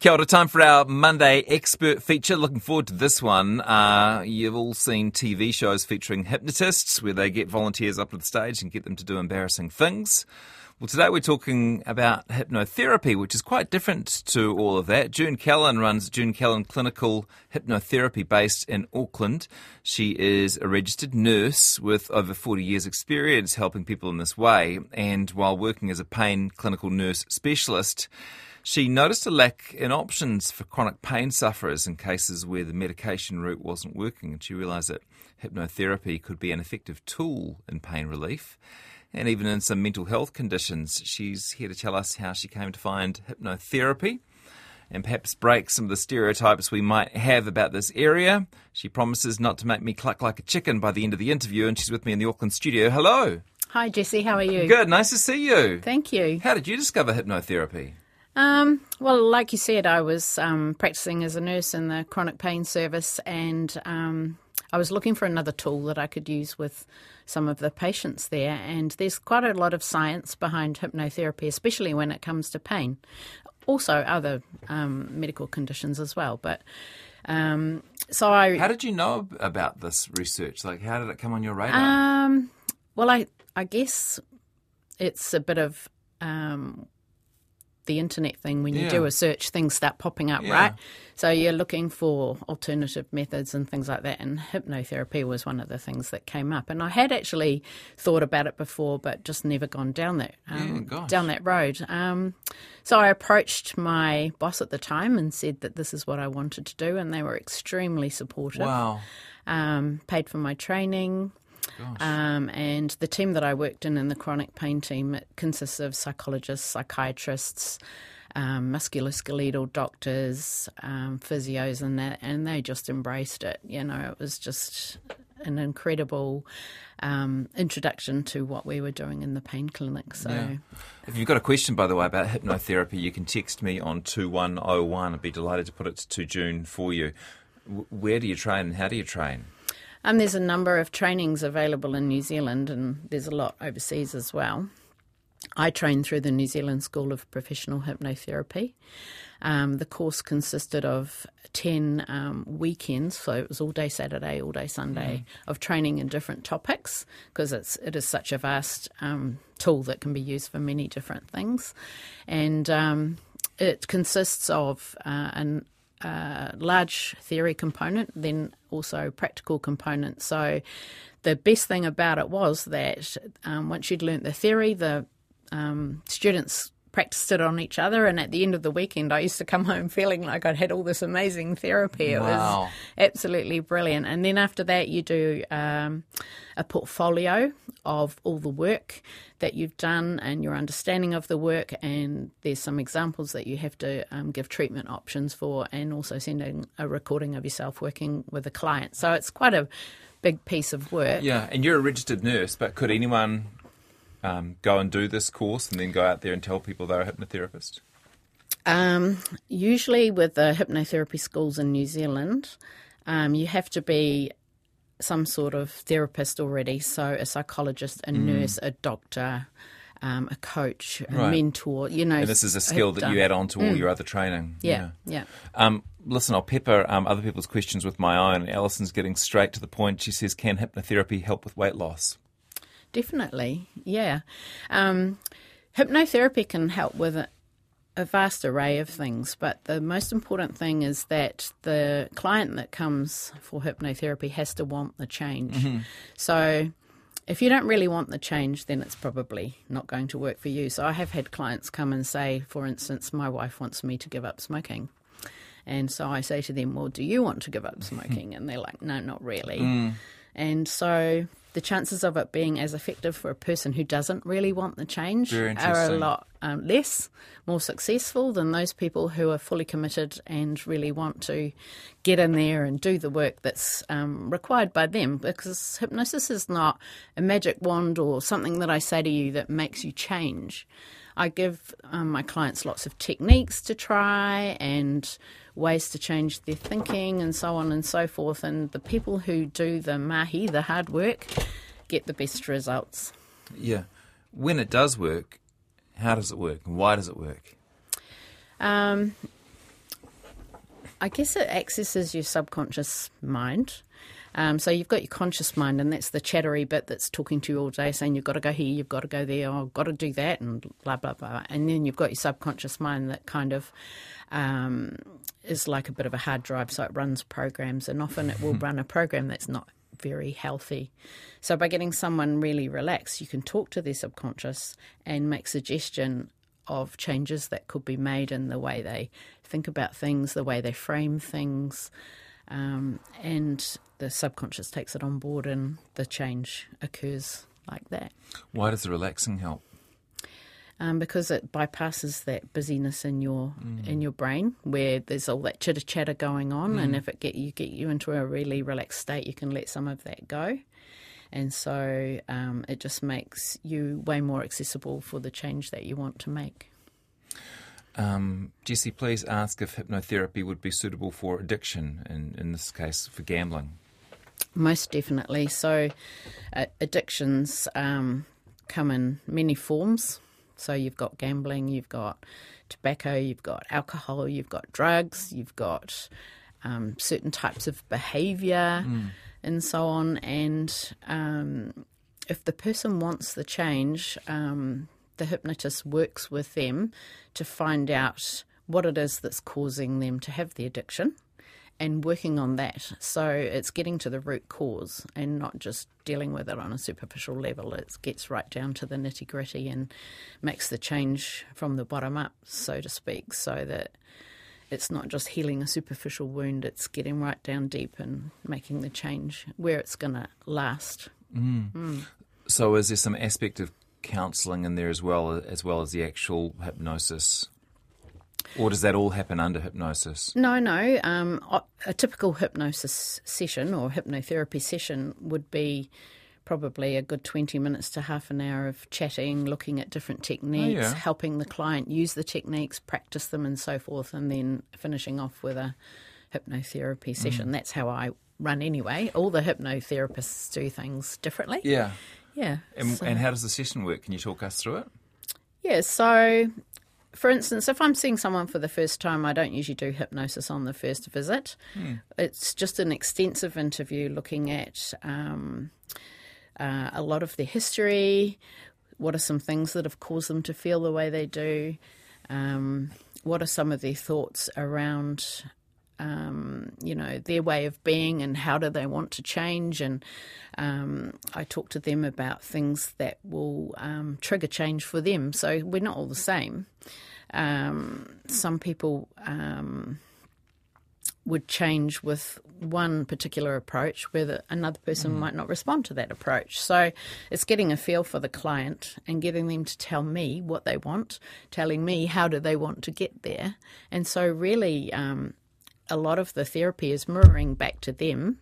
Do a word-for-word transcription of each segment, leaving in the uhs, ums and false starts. Kia ora, time for our Monday expert feature. Looking forward to this one. Uh, you've all seen T V shows featuring hypnotists where they get volunteers up to the stage and get them to do embarrassing things. Well, today we're talking about hypnotherapy, which is quite different to all of that. June Callan runs June Callan Clinical Hypnotherapy based in Auckland. She is a registered nurse with over forty years experience helping people in this way. And while working as a pain clinical nurse specialist, she noticed a lack in options for chronic pain sufferers in cases where the medication route wasn't working, and she realised that hypnotherapy could be an effective tool in pain relief and even in some mental health conditions. She's here to tell us how she came to find hypnotherapy and perhaps break some of the stereotypes we might have about this area. She promises not to make me cluck like a chicken by the end of the interview, and she's with me in the Auckland studio. Hello. Hi, Jesse. How are you? Good. Nice to see you. Thank you. How did you discover hypnotherapy? Um, well, like you said, I was um, practicing as a nurse in the chronic pain service, and um, I was looking for another tool that I could use with some of the patients there. And there's quite a lot of science behind hypnotherapy, especially when it comes to pain. Also other um, medical conditions as well. But um, so I. How did you know about this research? Like, how did it come on your radar? Um, well, I I guess it's a bit of. Um, the internet thing. When you yeah. do a search, things start popping up, yeah. right? So you're looking for alternative methods and things like that, and hypnotherapy was one of the things that came up. And I had actually thought about it before, but just never gone down that um, yeah, down that road. Um, so I approached my boss at the time and said that this is what I wanted to do, and they were extremely supportive. Wow. Um, paid for my training. Um, and the team that I worked in, in the chronic pain team, it consists of psychologists, psychiatrists, um, musculoskeletal doctors, um, physios and that, and they just embraced it. You know, it was just an incredible um, introduction to what we were doing in the pain clinic. So, yeah. If you've got a question, by the way, about hypnotherapy, you can text me on two one oh one. I'd be delighted to put it to June for you. W- where do you train and how do you train? Um, there's a number of trainings available in New Zealand, and there's a lot overseas as well. I trained through the New Zealand School of Professional Hypnotherapy. Um, the course consisted of ten um, weekends, so it was all day Saturday, all day Sunday, mm. of training in different topics, because it's it is such a vast um, tool that can be used for many different things. And um, it consists of uh, an Uh, large theory component, then also practical component. So the best thing about it was that um, once you'd learnt the theory, the um, students practiced it on each other, and at the end of the weekend I used to come home feeling like I'd had all this amazing therapy. It wow. was absolutely brilliant. And then after that you do um, a portfolio of all the work that you've done and your understanding of the work, and there's some examples that you have to um, give treatment options for, and also sending a recording of yourself working with a client. So it's quite a big piece of work. Yeah, and you're a registered nurse, but could anyone Um, go and do this course and then go out there and tell people they're a hypnotherapist? Um, usually with the hypnotherapy schools in New Zealand, um, you have to be some sort of therapist already, so a psychologist, a mm. nurse, a doctor, um, a coach, a right. mentor. You know, and this is a skill that you add on to all mm. your other training. Yeah, yeah. yeah. Um, listen, I'll pepper um, other people's questions with my own. Alison's getting straight to the point. She says, can hypnotherapy help with weight loss? Definitely, yeah. Um, hypnotherapy can help with a, a vast array of things, but the most important thing is that the client that comes for hypnotherapy has to want the change. Mm-hmm. So if you don't really want the change, then it's probably not going to work for you. So I have had clients come and say, for instance, my wife wants me to give up smoking. And so I say to them, well, do you want to give up smoking? And they're like, no, not really. Mm. And so the chances of it being as effective for a person who doesn't really want the change are a lot um, less, more successful than those people who are fully committed and really want to get in there and do the work that's um, required by them. Because hypnosis is not a magic wand or something that I say to you that makes you change. I give um, my clients lots of techniques to try and ways to change their thinking and so on and so forth. And the people who do the mahi, the hard work, get the best results. Yeah. When it does work, how does it work and why does it work? Um, I guess it accesses your subconscious mind. Um, so you've got your conscious mind, and that's the chattery bit that's talking to you all day, saying you've got to go here, you've got to go there, oh, I've got to do that, and blah, blah, blah. And then you've got your subconscious mind that kind of um, is like a bit of a hard drive, so it runs programs, and often it will run a program that's not very healthy. So by getting someone really relaxed, you can talk to their subconscious and make suggestion of changes that could be made in the way they think about things, the way they frame things, um, and the subconscious takes it on board and the change occurs like that. Why does the relaxing help? Um, because it bypasses that busyness in your mm. in your brain where there's all that chitter-chatter going on, mm. and if it get you get you into a really relaxed state, you can let some of that go. And so um, it just makes you way more accessible for the change that you want to make. Um, Jesse, please ask if hypnotherapy would be suitable for addiction, and in this case for gambling. Most definitely. So uh, addictions um, come in many forms. So you've got gambling, you've got tobacco, you've got alcohol, you've got drugs, you've got um, certain types of behaviour mm. and so on. And um, if the person wants the change, um, the hypnotist works with them to find out what it is that's causing them to have the addiction and working on that. So it's getting to the root cause and not just dealing with it on a superficial level. It gets right down to the nitty-gritty and makes the change from the bottom up, so to speak, so that it's not just healing a superficial wound, it's getting right down deep and making the change where it's going to last. Mm. Mm. So is there some aspect of counselling in there as well, as well as the actual hypnosis? Or does that all happen under hypnosis? No, no. Um, a typical hypnosis session or hypnotherapy session would be probably a good twenty minutes to half an hour of chatting, looking at different techniques, oh, yeah. helping the client use the techniques, practice them and so forth, and then finishing off with a hypnotherapy session. Mm. That's how I run anyway. All the hypnotherapists do things differently. Yeah. Yeah. And, so. and how does the session work? Can you talk us through it? Yeah, so... For instance, if I'm seeing someone for the first time, I don't usually do hypnosis on the first visit. Mm. It's just an extensive interview looking at um, uh, a lot of their history, what are some things that have caused them to feel the way they do, um, what are some of their thoughts around Um, you know, their way of being and how do they want to change. And um, I talk to them about things that will um, trigger change for them. So we're not all the same. Um, some people um, would change with one particular approach where the, another person mm. might not respond to that approach. So it's getting a feel for the client and getting them to tell me what they want, telling me how do they want to get there. And so really... Um, a lot of the therapy is mirroring back to them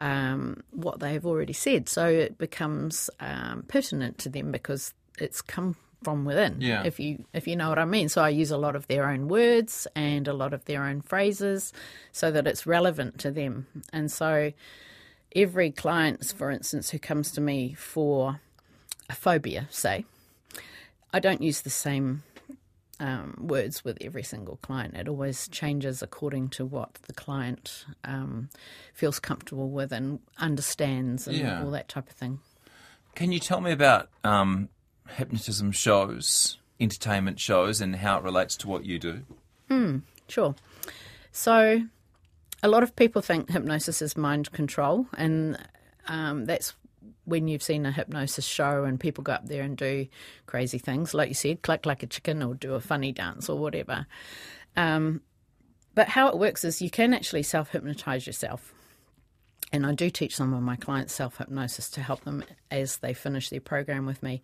um, what they've already said. So it becomes um, pertinent to them because it's come from within, yeah. if you if you know what I mean. So I use a lot of their own words and a lot of their own phrases so that it's relevant to them. And so every client, for instance, who comes to me for a phobia, say, I don't use the same Um, words with every single client. It always changes according to what the client um, feels comfortable with and understands and yeah. all that type of thing. Can you tell me about um, hypnotism shows, entertainment shows, and how it relates to what you do? Mm, sure. So a lot of people think hypnosis is mind control, and um, that's when you've seen a hypnosis show and people go up there and do crazy things, like you said, cluck like a chicken or do a funny dance or whatever. Um, but how it works is you can actually self-hypnotise yourself. And I do teach some of my clients self-hypnosis to help them as they finish their program with me.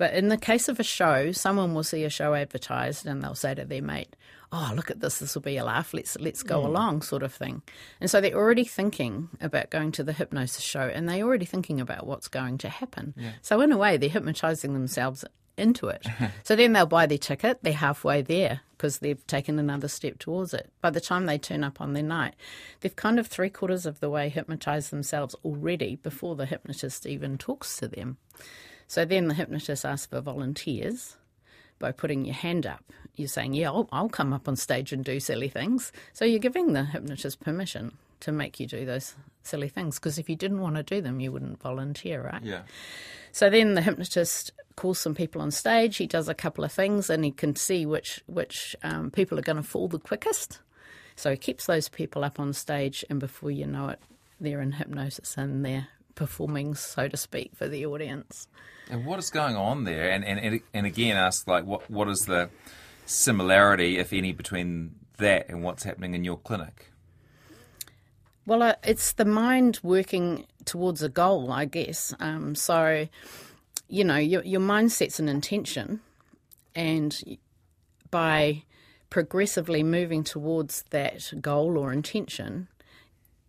But in the case of a show, someone will see a show advertised and they'll say to their mate, oh, look at this, this will be a laugh, let's let's go mm. along sort of thing. And so they're already thinking about going to the hypnosis show and they're already thinking about what's going to happen. Yeah. So in a way, they're hypnotising themselves into it. So then they'll buy their ticket, they're halfway there because they've taken another step towards it. By the time they turn up on their night, they've kind of three quarters of the way hypnotised themselves already before the hypnotist even talks to them. So then the hypnotist asks for volunteers by putting your hand up. You're saying, yeah, I'll, I'll come up on stage and do silly things. So you're giving the hypnotist permission to make you do those silly things, because if you didn't want to do them, you wouldn't volunteer, right? Yeah. So then the hypnotist calls some people on stage. He does a couple of things, and he can see which, which um, people are going to fall the quickest. So he keeps those people up on stage, and before you know it, they're in hypnosis and they're performing, so to speak, for the audience. And what is going on there? And and, and again, ask, like, what what is the similarity, if any, between that and what's happening in your clinic? Well, it's the mind working towards a goal, I guess. Um, so, you know, your, your mind sets an intention, and by progressively moving towards that goal or intention,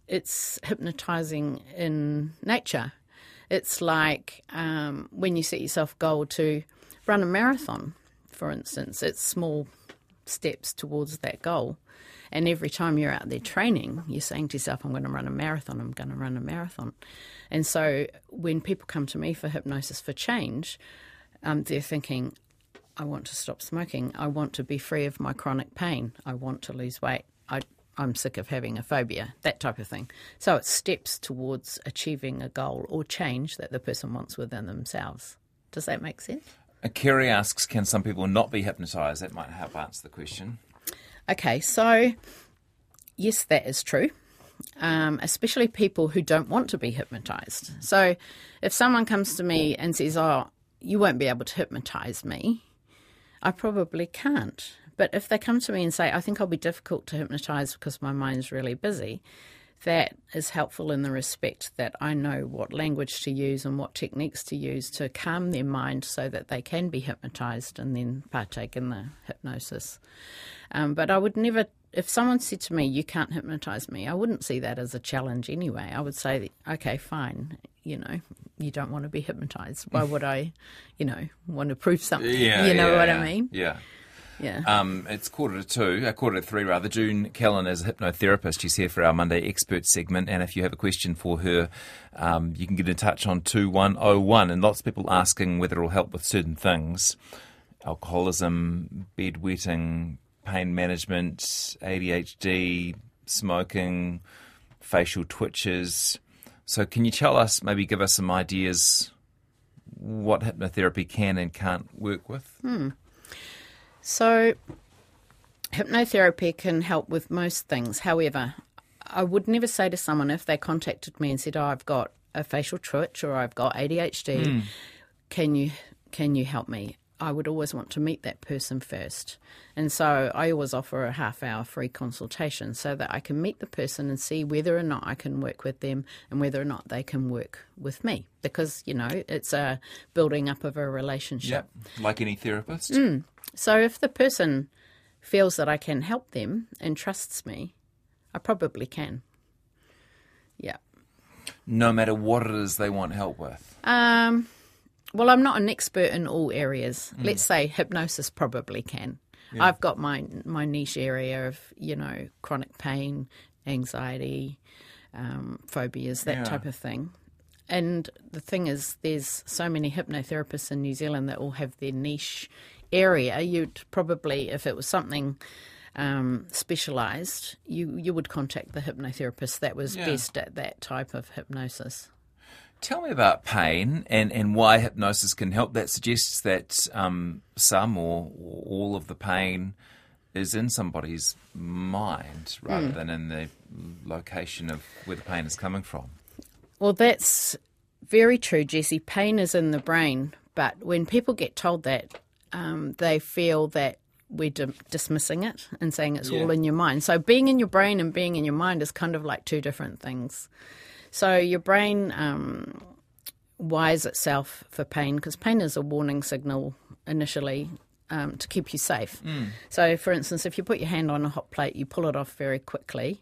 it's hypnotizing in nature. It's like um, when you set yourself a goal to run a marathon, for instance. It's small steps towards that goal. And every time you're out there training, you're saying to yourself, I'm going to run a marathon, I'm going to run a marathon. And so when people come to me for hypnosis for change, um, they're thinking, I want to stop smoking. I want to be free of my chronic pain. I want to lose weight. I I'm sick of having a phobia, that type of thing. So it steps towards achieving a goal or change that the person wants within themselves. Does that make sense? Kerry asks, can some people not be hypnotised? That might help answer the question. Okay, so yes, that is true, um, especially people who don't want to be hypnotised. So if someone comes to me and says, oh, you won't be able to hypnotise me, I probably can't. But if they come to me and say, I think I'll be difficult to hypnotise because my mind's really busy, that is helpful in the respect that I know what language to use and what techniques to use to calm their mind so that they can be hypnotised and then partake in the hypnosis. Um, but I would never, if someone said to me, you can't hypnotise me, I wouldn't see that as a challenge anyway. I would say, okay, fine, you know, you don't want to be hypnotised. Why would I, you know, want to prove something? Yeah, you know yeah, what yeah. I mean? Yeah. Yeah. Um, it's quarter to two, uh, quarter to three rather. June Callan is a hypnotherapist. She's here for our Monday Expert segment, and if you have a question for her, um, you can get in touch on two one oh one. And lots of people asking whether it'll help with certain things: alcoholism, bedwetting, pain management, A D H D, smoking, facial twitches. So can you tell us, maybe give us some ideas what hypnotherapy can and can't work with? Hmm. So hypnotherapy can help with most things. However, I would never say to someone, if they contacted me and said, oh, I've got a facial twitch or I've got A D H D, mm. can you can you help me? I would always want to meet that person first. And so I always offer a half-hour free consultation so that I can meet the person and see whether or not I can work with them and whether or not they can work with me. Because, you know, it's a building up of a relationship. Yep. Like any therapist. Mm. So if the person feels that I can help them and trusts me, I probably can. Yeah. No matter what it is they want help with? Um... Well, I'm not an expert in all areas. Mm. Let's say hypnosis probably can. Yeah. I've got my my niche area of, you know, chronic pain, anxiety, um, phobias, that yeah. type of thing. And the thing is, there's so many hypnotherapists in New Zealand that all have their niche area. You'd probably, if it was something um, specialised, you, you would contact the hypnotherapist that was yeah. best at that type of hypnosis. Tell me about pain and, and why hypnosis can help. That suggests that um, some or, or all of the pain is in somebody's mind rather mm. than in the location of where the pain is coming from. Well, that's very true, Jessie. Pain is in the brain, but when people get told that, um, they feel that we're di- dismissing it and saying it's yeah. all in your mind. So being in your brain and being in your mind is kind of like two different things. So your brain um, wires itself for pain because pain is a warning signal initially um, to keep you safe. Mm. So, for instance, if you put your hand on a hot plate, you pull it off very quickly,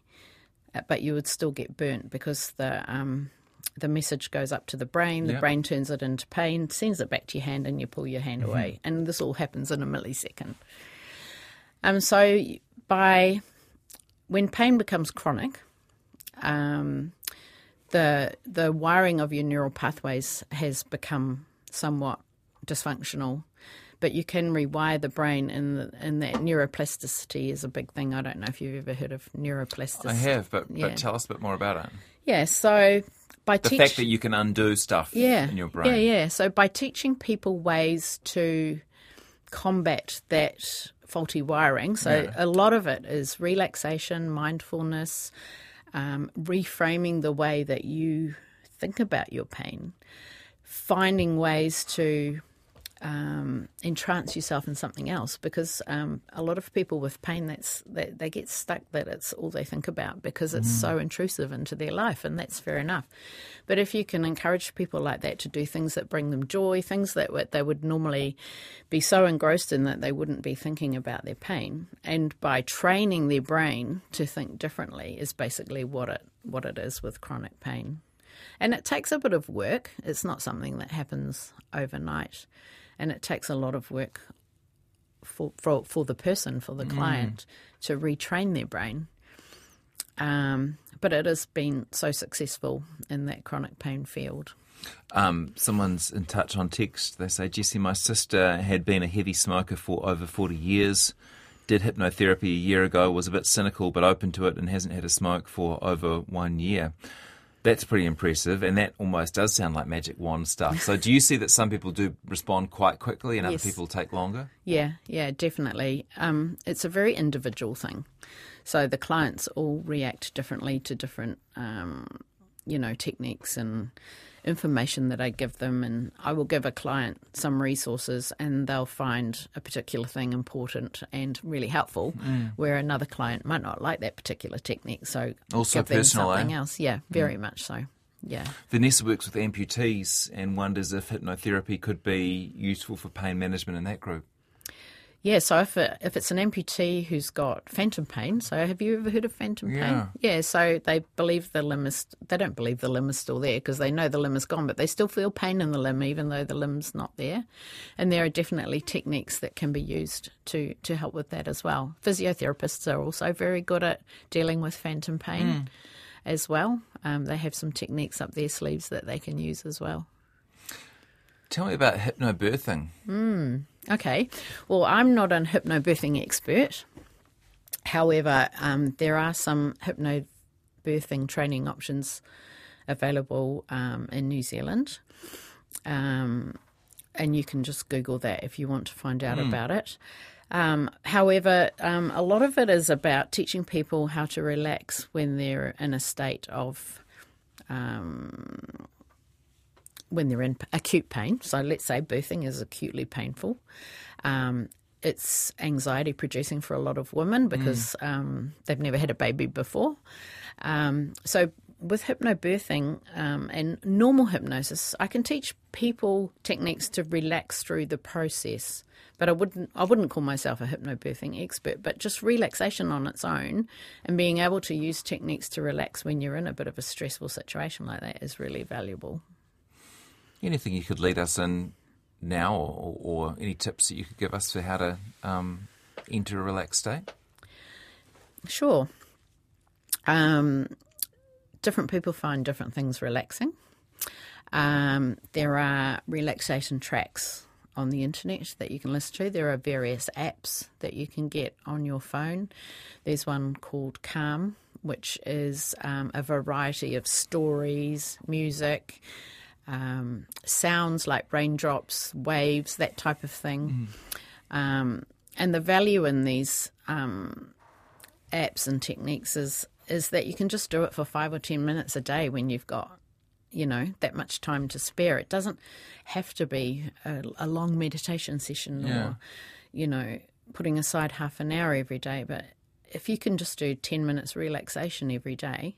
but you would still get burnt because the um, the message goes up to the brain, the yep. brain turns it into pain, sends it back to your hand, and you pull your hand mm-hmm. away. And this all happens in a millisecond. Um, so by when pain becomes chronic... Um, The the wiring of your neural pathways has become somewhat dysfunctional but you can rewire the brain, and and that neuroplasticity is a big thing. I don't know if you've ever heard of neuroplasticity. I have, but, yeah. but tell us a bit more about it. Yeah, so by the teach- fact that you can undo stuff yeah, in your brain. Yeah, yeah. So by teaching people ways to combat that faulty wiring, so yeah. a lot of it is relaxation, mindfulness, um, reframing the way that you think about your pain, finding ways to um, entrance yourself in something else, because um, a lot of people with pain, that's that they get stuck, that it's all they think about because it's mm. so intrusive into their life, and that's fair enough. But if you can encourage people like that to do things that bring them joy, things that they would normally be so engrossed in that they wouldn't be thinking about their pain, and by training their brain to think differently is basically what it what it is with chronic pain. And it takes a bit of work. It's not something that happens overnight. And it takes a lot of work for for, for the person, for the client, mm. to retrain their brain. Um, but it has been so successful in that chronic pain field. Um, someone's in touch on text. They say, Jessie, my sister had been a heavy smoker for over forty years, did hypnotherapy a year ago, was a bit cynical but open to it, and hasn't had a smoke for over one year. That's pretty impressive, and that almost does sound like magic wand stuff. So do you see that some people do respond quite quickly and yes. other people take longer? Yeah, yeah, definitely. Um, it's a very individual thing. So the clients all react differently to different, um, you know, techniques and information that I give them. And I will give a client some resources and they'll find a particular thing important and really helpful, mm. where another client might not like that particular technique. So also give them personal, something eh? else. Yeah, very mm. much so. Yeah. Vanessa works with amputees and wonders if hypnotherapy could be useful for pain management in that group. Yeah, so if it, if it's an amputee who's got phantom pain, so have you ever heard of phantom pain? Yeah. Yeah, so they believe the limb is, they don't believe the limb is still there because they know the limb is gone, but they still feel pain in the limb even though the limb's not there. And there are definitely techniques that can be used to, to help with that as well. Physiotherapists are also very good at dealing with phantom pain mm. as well. Um, they have some techniques up their sleeves that they can use as well. Tell me about hypnobirthing. Mm, okay. Well, I'm not an hypnobirthing expert. However, um, there are some hypnobirthing training options available um, in New Zealand. Um, and you can just Google that if you want to find out mm. about it. Um, however, um, a lot of it is about teaching people how to relax when they're in a state of... Um, when they're in acute pain. So let's say birthing is acutely painful. Um, it's anxiety-producing for a lot of women because mm. um, they've never had a baby before. Um, so with hypnobirthing um, and normal hypnosis, I can teach people techniques to relax through the process. But I wouldn't, I wouldn't call myself a hypnobirthing expert, but just relaxation on its own and being able to use techniques to relax when you're in a bit of a stressful situation like that is really valuable. Anything you could lead us in now, or, or any tips that you could give us for how to um, enter a relaxed state? Sure. Um, different people find different things relaxing. Um, there are relaxation tracks on the internet that you can listen to. There are various apps that you can get on your phone. There's one called Calm, which is um, a variety of stories, music, Um, sounds like raindrops, waves, that type of thing. Mm. Um, and the value in these um, apps and techniques is is that you can just do it for five or ten minutes a day when you've got, you know, that much time to spare. It doesn't have to be a, a long meditation session yeah. or, you know, putting aside half an hour every day. But if you can just do ten minutes relaxation every day,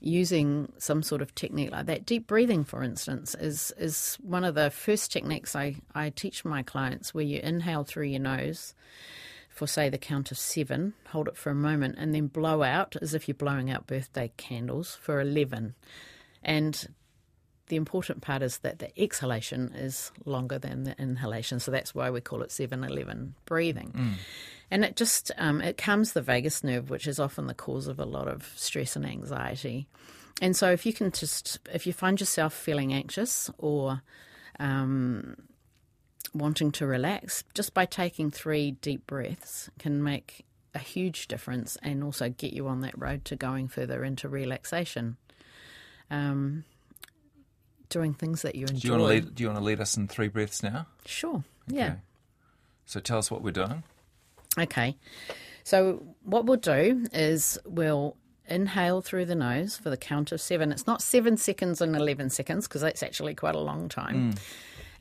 using some sort of technique like that. Deep breathing, for instance, is is one of the first techniques I, I teach my clients, where you inhale through your nose for, say, the count of seven, hold it for a moment, and then blow out as if you're blowing out birthday candles for eleven. And the important part is that the exhalation is longer than the inhalation, so that's why we call it seven eleven breathing. Mm. And it just um, it calms the vagus nerve, which is often the cause of a lot of stress and anxiety. And so, if you can just if you find yourself feeling anxious or um, wanting to relax, just by taking three deep breaths can make a huge difference and also get you on that road to going further into relaxation. Um, doing things that you enjoy. Do you want to lead, do you want to lead us in three breaths now? Sure, okay. Yeah. So tell us what we're doing. Okay. So what we'll do is we'll inhale through the nose for the count of seven. It's not seven seconds and eleven seconds because that's actually quite a long time. Mm.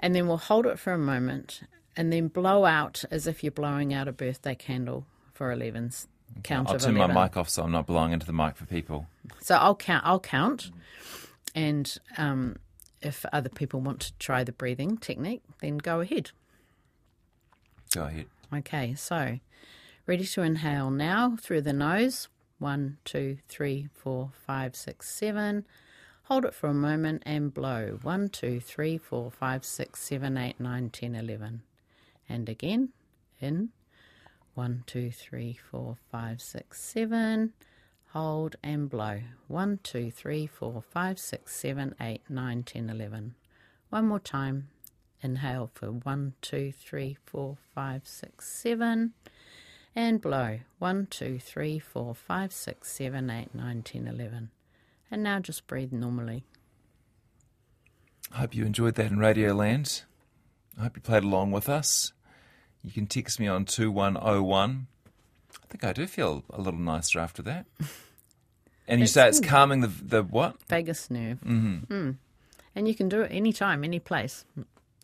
And then we'll hold it for a moment and then blow out as if you're blowing out a birthday candle for eleven. Okay. Count I'll of eleven. I'll turn my mic off so I'm not blowing into the mic for people. So I'll count. I'll count. And um, if other people want to try the breathing technique, then go ahead. Go ahead. Okay, so ready to inhale now through the nose. One, two, three, four, five, six, seven. Hold it for a moment and blow. One, two, three, four, five, six, seven, eight, nine, ten, eleven. And again, in. One, two, three, four, five, six, seven. Hold and blow. One, two, three, four, five, six, seven, eight, nine, ten, eleven. One more time. Inhale for one, two, three, four, five, six, seven. And blow. One, two, three, four, five, six, seven, eight, nine, ten, eleven. And now just breathe normally. I hope you enjoyed that in Radio Land. I hope you played along with us. You can text me on two one oh one. I think I do feel a little nicer after that. And you say it's calming the the what? Vagus nerve. Mm-hmm. Mm. And you can do it any time, any place.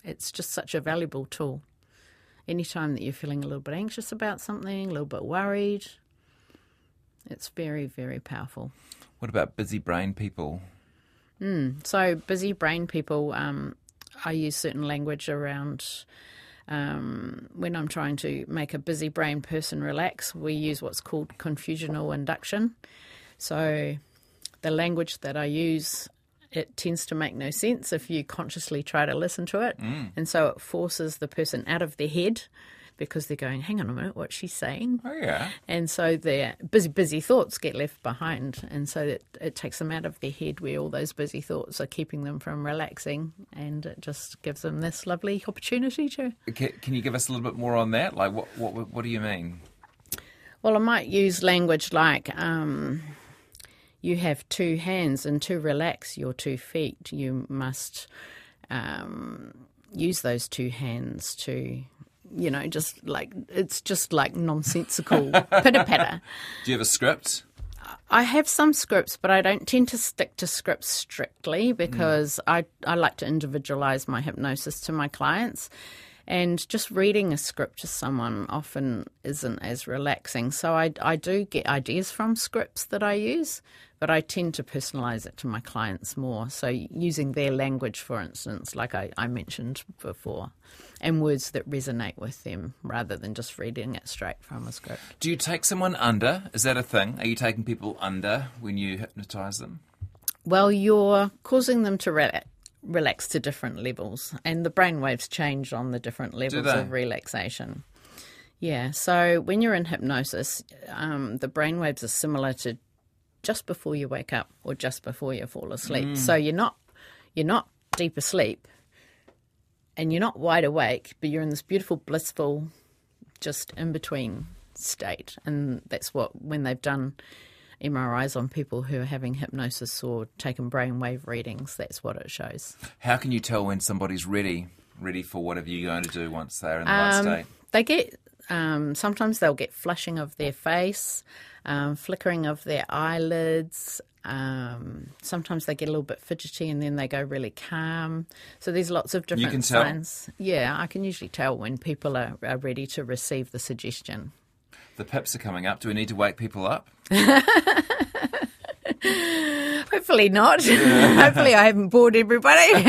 It's just such a valuable tool. Anytime that you're feeling a little bit anxious about something, a little bit worried, it's very, very powerful. What about busy brain people? Mm, so busy brain people, um, I use certain language around um, when I'm trying to make a busy brain person relax, we use what's called confusional induction. So the language that I use, it tends to make no sense if you consciously try to listen to it. Mm. And so it forces the person out of their head because they're going, hang on a minute, what's she saying? Oh, yeah. And so their busy, busy thoughts get left behind. And so it, it takes them out of their head where all those busy thoughts are keeping them from relaxing. And it just gives them this lovely opportunity to... Can, can you give us a little bit more on that? Like, what what, what do you mean? Well, I might use language like... Um, You have two hands, and to relax your two feet, you must um, use those two hands to, you know, just like, it's just like nonsensical pitter-patter. Do you have a script? I have some scripts, but I don't tend to stick to scripts strictly because mm. I, I like to individualise my hypnosis to my clients. And just reading a script to someone often isn't as relaxing. So I, I do get ideas from scripts that I use, but I tend to personalise it to my clients more. So using their language, for instance, like I, I mentioned before, and words that resonate with them rather than just reading it straight from a script. Do you take someone under? Is that a thing? Are you taking people under when you hypnotise them? Well, you're causing them to relax. relax to different levels, and the brain waves change on the different levels of relaxation. Yeah, so when you're in hypnosis, um, the brain waves are similar to just before you wake up or just before you fall asleep. Mm. So you're not you're not deep asleep and you're not wide awake, but you're in this beautiful, blissful, just in-between state. And that's what, when they've done M R Is on people who are having hypnosis or taking brainwave readings, that's what it shows. How can you tell when somebody's ready, ready for whatever you're going to do once they're in the right um, state? They get, um, sometimes they'll get flushing of their face, um, flickering of their eyelids. Um, sometimes they get a little bit fidgety and then they go really calm. So there's lots of different you can tell? signs. Yeah, I can usually tell when people are, are ready to receive the suggestion. The pips are coming up. Do we need to wake people up? Hopefully not. Yeah. Hopefully I haven't bored everybody.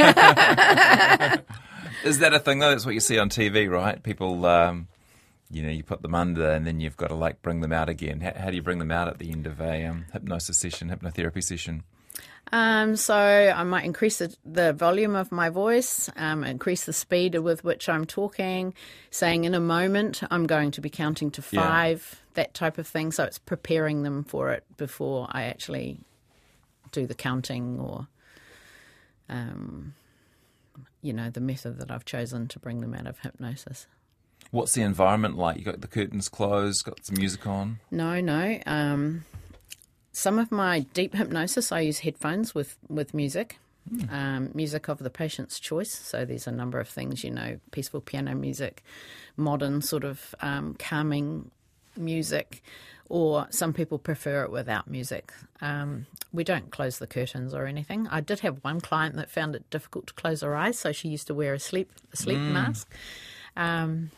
Is that a thing, though? That's what you see on T V, right? People, um, you know, you put them under and then you've got to, like, bring them out again. How, how do you bring them out at the end of a um, hypnosis session, hypnotherapy session? Um, so I might increase the, the volume of my voice, um, increase the speed with which I'm talking, saying in a moment I'm going to be counting to five, yeah. that type of thing. So it's preparing them for it before I actually do the counting or um, you know, the method that I've chosen to bring them out of hypnosis. What's the environment like? You got the curtains closed, got some music on? No, no. Um, some of my deep hypnosis, I use headphones with, with music, mm. um, music of the patient's choice. So there's a number of things, you know, peaceful piano music, modern sort of um, calming music, or some people prefer it without music. Um, we don't close the curtains or anything. I did have one client that found it difficult to close her eyes, so she used to wear a sleep, a sleep mm. mask. Um,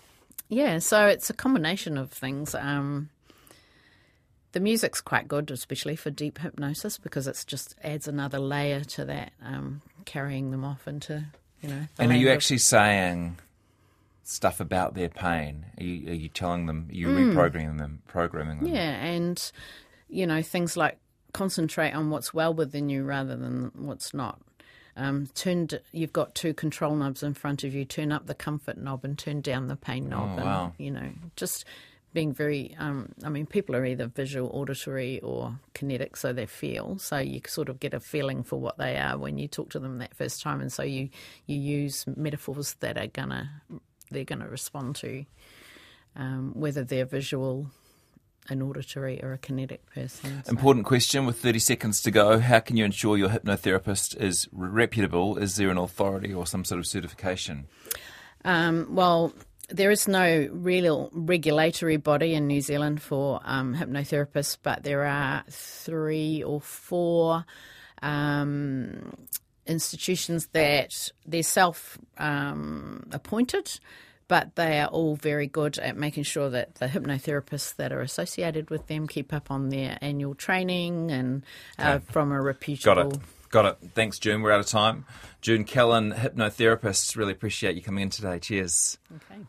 yeah, so it's a combination of things. Um, the music's quite good, especially for deep hypnosis, because it just adds another layer to that, um, carrying them off into, you know. And are you actually saying stuff about their pain? Are you, are you telling them, are you mm. reprogramming them, programming them? Yeah, and, you know, things like concentrate on what's well within you rather than what's not. Um, turned, you've got two control knobs in front of you. Turn up the comfort knob and turn down the pain knob. Oh, and, wow. You know, just being very, um, I mean, people are either visual, auditory or kinetic, so they feel. So you sort of get a feeling for what they are when you talk to them that first time. And so you, you use metaphors that are going to, they're going to respond to, um, whether they're visual, an auditory or a kinetic person. So. Important question with thirty seconds to go. How can you ensure your hypnotherapist is reputable? Is there an authority or some sort of certification? Um, well, there is no real regulatory body in New Zealand for um, hypnotherapists, but there are three or four um, institutions that they're self-appointed, um, but they are all very good at making sure that the hypnotherapists that are associated with them keep up on their annual training and uh, okay. from a reputable... Got it. Got it. Thanks, June. We're out of time. June Callan, hypnotherapist, really appreciate you coming in today. Cheers. Okay.